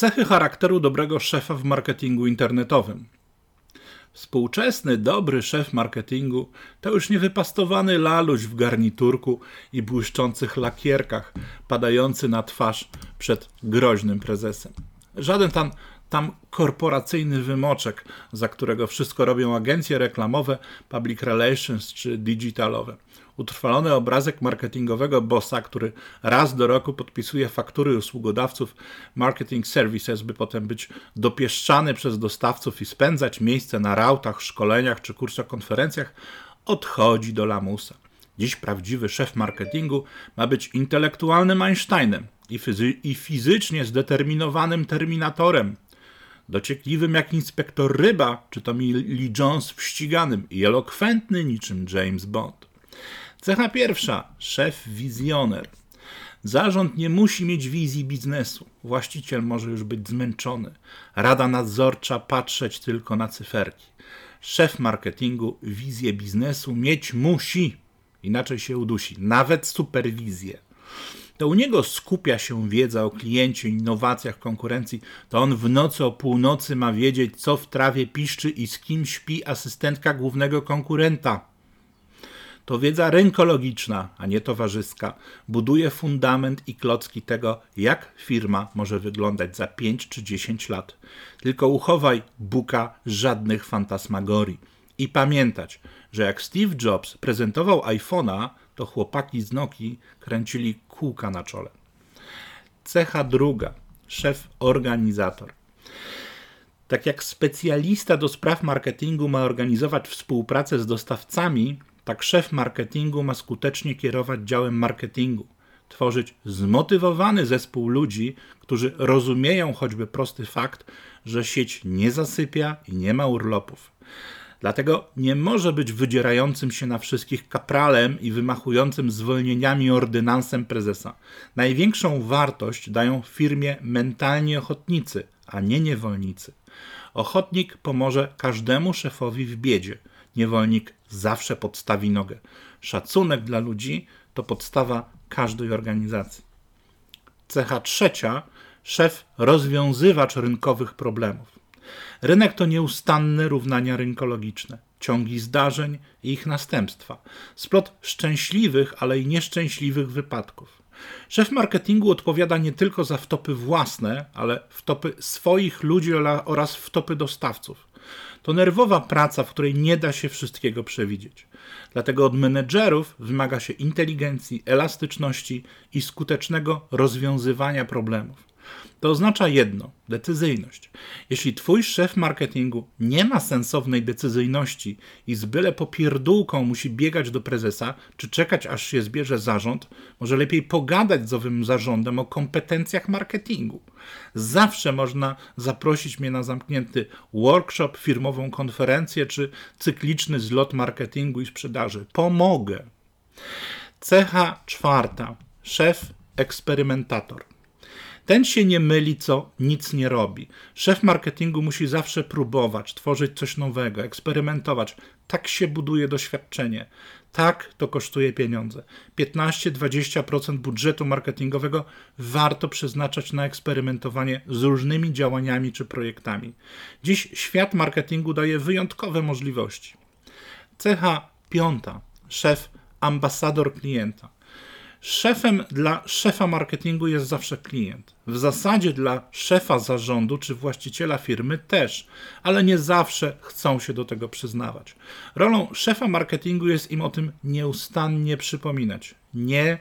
Cechy charakteru dobrego szefa w marketingu internetowym. Współczesny, dobry szef marketingu to już niewypastowany laluś w garniturku i błyszczących lakierkach, padający na twarz przed groźnym prezesem. Żaden tam korporacyjny wymoczek, za którego wszystko robią agencje reklamowe, public relations czy digitalowe. Utrwalony obrazek marketingowego bossa, który raz do roku podpisuje faktury usługodawców marketing services, by potem być dopieszczany przez dostawców i spędzać miejsce na rautach, szkoleniach czy kursach, konferencjach, odchodzi do lamusa. Dziś prawdziwy szef marketingu ma być intelektualnym Einsteinem i fizycznie zdeterminowanym terminatorem, dociekliwym jak inspektor Ryba czy Tommy Lee Jones w Ściganym i elokwentny niczym James Bond. Cecha pierwsza. Szef wizjoner. Zarząd nie musi mieć wizji biznesu. Właściciel może już być zmęczony. Rada nadzorcza patrzeć tylko na cyferki. Szef marketingu wizję biznesu mieć musi. Inaczej się udusi. Nawet superwizję. To u niego skupia się wiedza o kliencie, innowacjach, konkurencji. To on w nocy o północy ma wiedzieć, co w trawie piszczy i z kim śpi asystentka głównego konkurenta. To wiedza rynkologiczna, a nie towarzyska, buduje fundament i klocki tego, jak firma może wyglądać za 5 czy 10 lat. Tylko uchowaj buka żadnych fantasmagorii. I pamiętać, że jak Steve Jobs prezentował iPhone'a, to chłopaki z Nokii kręcili kółka na czole. Cecha druga. Szef organizator. Tak jak specjalista do spraw marketingu ma organizować współpracę z dostawcami, tak szef marketingu ma skutecznie kierować działem marketingu, tworzyć zmotywowany zespół ludzi, którzy rozumieją choćby prosty fakt, że sieć nie zasypia i nie ma urlopów. Dlatego nie może być wydzierającym się na wszystkich kapralem i wymachującym zwolnieniami ordynansem prezesa. Największą wartość dają firmie mentalni ochotnicy, a nie niewolnicy. Ochotnik pomoże każdemu szefowi w biedzie. Niewolnik zawsze podstawi nogę. Szacunek dla ludzi to podstawa każdej organizacji. Cecha trzecia. Szef rozwiązywacz rynkowych problemów. Rynek to nieustanne równania rynkologiczne, ciągi zdarzeń i ich następstwa, splot szczęśliwych, ale i nieszczęśliwych wypadków. Szef marketingu odpowiada nie tylko za wtopy własne, ale wtopy swoich ludzi oraz wtopy dostawców. To nerwowa praca, w której nie da się wszystkiego przewidzieć. Dlatego od menedżerów wymaga się inteligencji, elastyczności i skutecznego rozwiązywania problemów. To oznacza jedno – decyzyjność. Jeśli twój szef marketingu nie ma sensownej decyzyjności i z byle popierdółką musi biegać do prezesa czy czekać, aż się zbierze zarząd, może lepiej pogadać z owym zarządem o kompetencjach marketingu. Zawsze można zaprosić mnie na zamknięty workshop, firmową konferencję czy cykliczny zlot marketingu i sprzedaży. Pomogę. Cecha czwarta – szef eksperymentator. Ten się nie myli, co nic nie robi. Szef marketingu musi zawsze próbować, tworzyć coś nowego, eksperymentować. Tak się buduje doświadczenie. Tak to kosztuje pieniądze. 15-20% budżetu marketingowego warto przeznaczać na eksperymentowanie z różnymi działaniami czy projektami. Dziś świat marketingu daje wyjątkowe możliwości. Cecha piąta. Szef ambasador klienta. Szefem dla szefa marketingu jest zawsze klient. W zasadzie dla szefa zarządu czy właściciela firmy też, ale nie zawsze chcą się do tego przyznawać. Rolą szefa marketingu jest im o tym nieustannie przypominać. Nieustannie.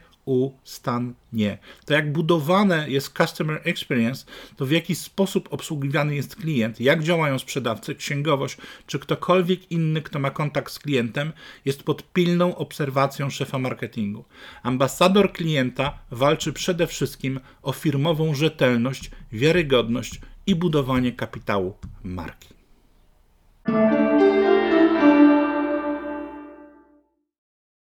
To jak budowane jest customer experience, to w jaki sposób obsługiwany jest klient, jak działają sprzedawcy, księgowość, czy ktokolwiek inny, kto ma kontakt z klientem, jest pod pilną obserwacją szefa marketingu. Ambasador klienta walczy przede wszystkim o firmową rzetelność, wiarygodność i budowanie kapitału marki.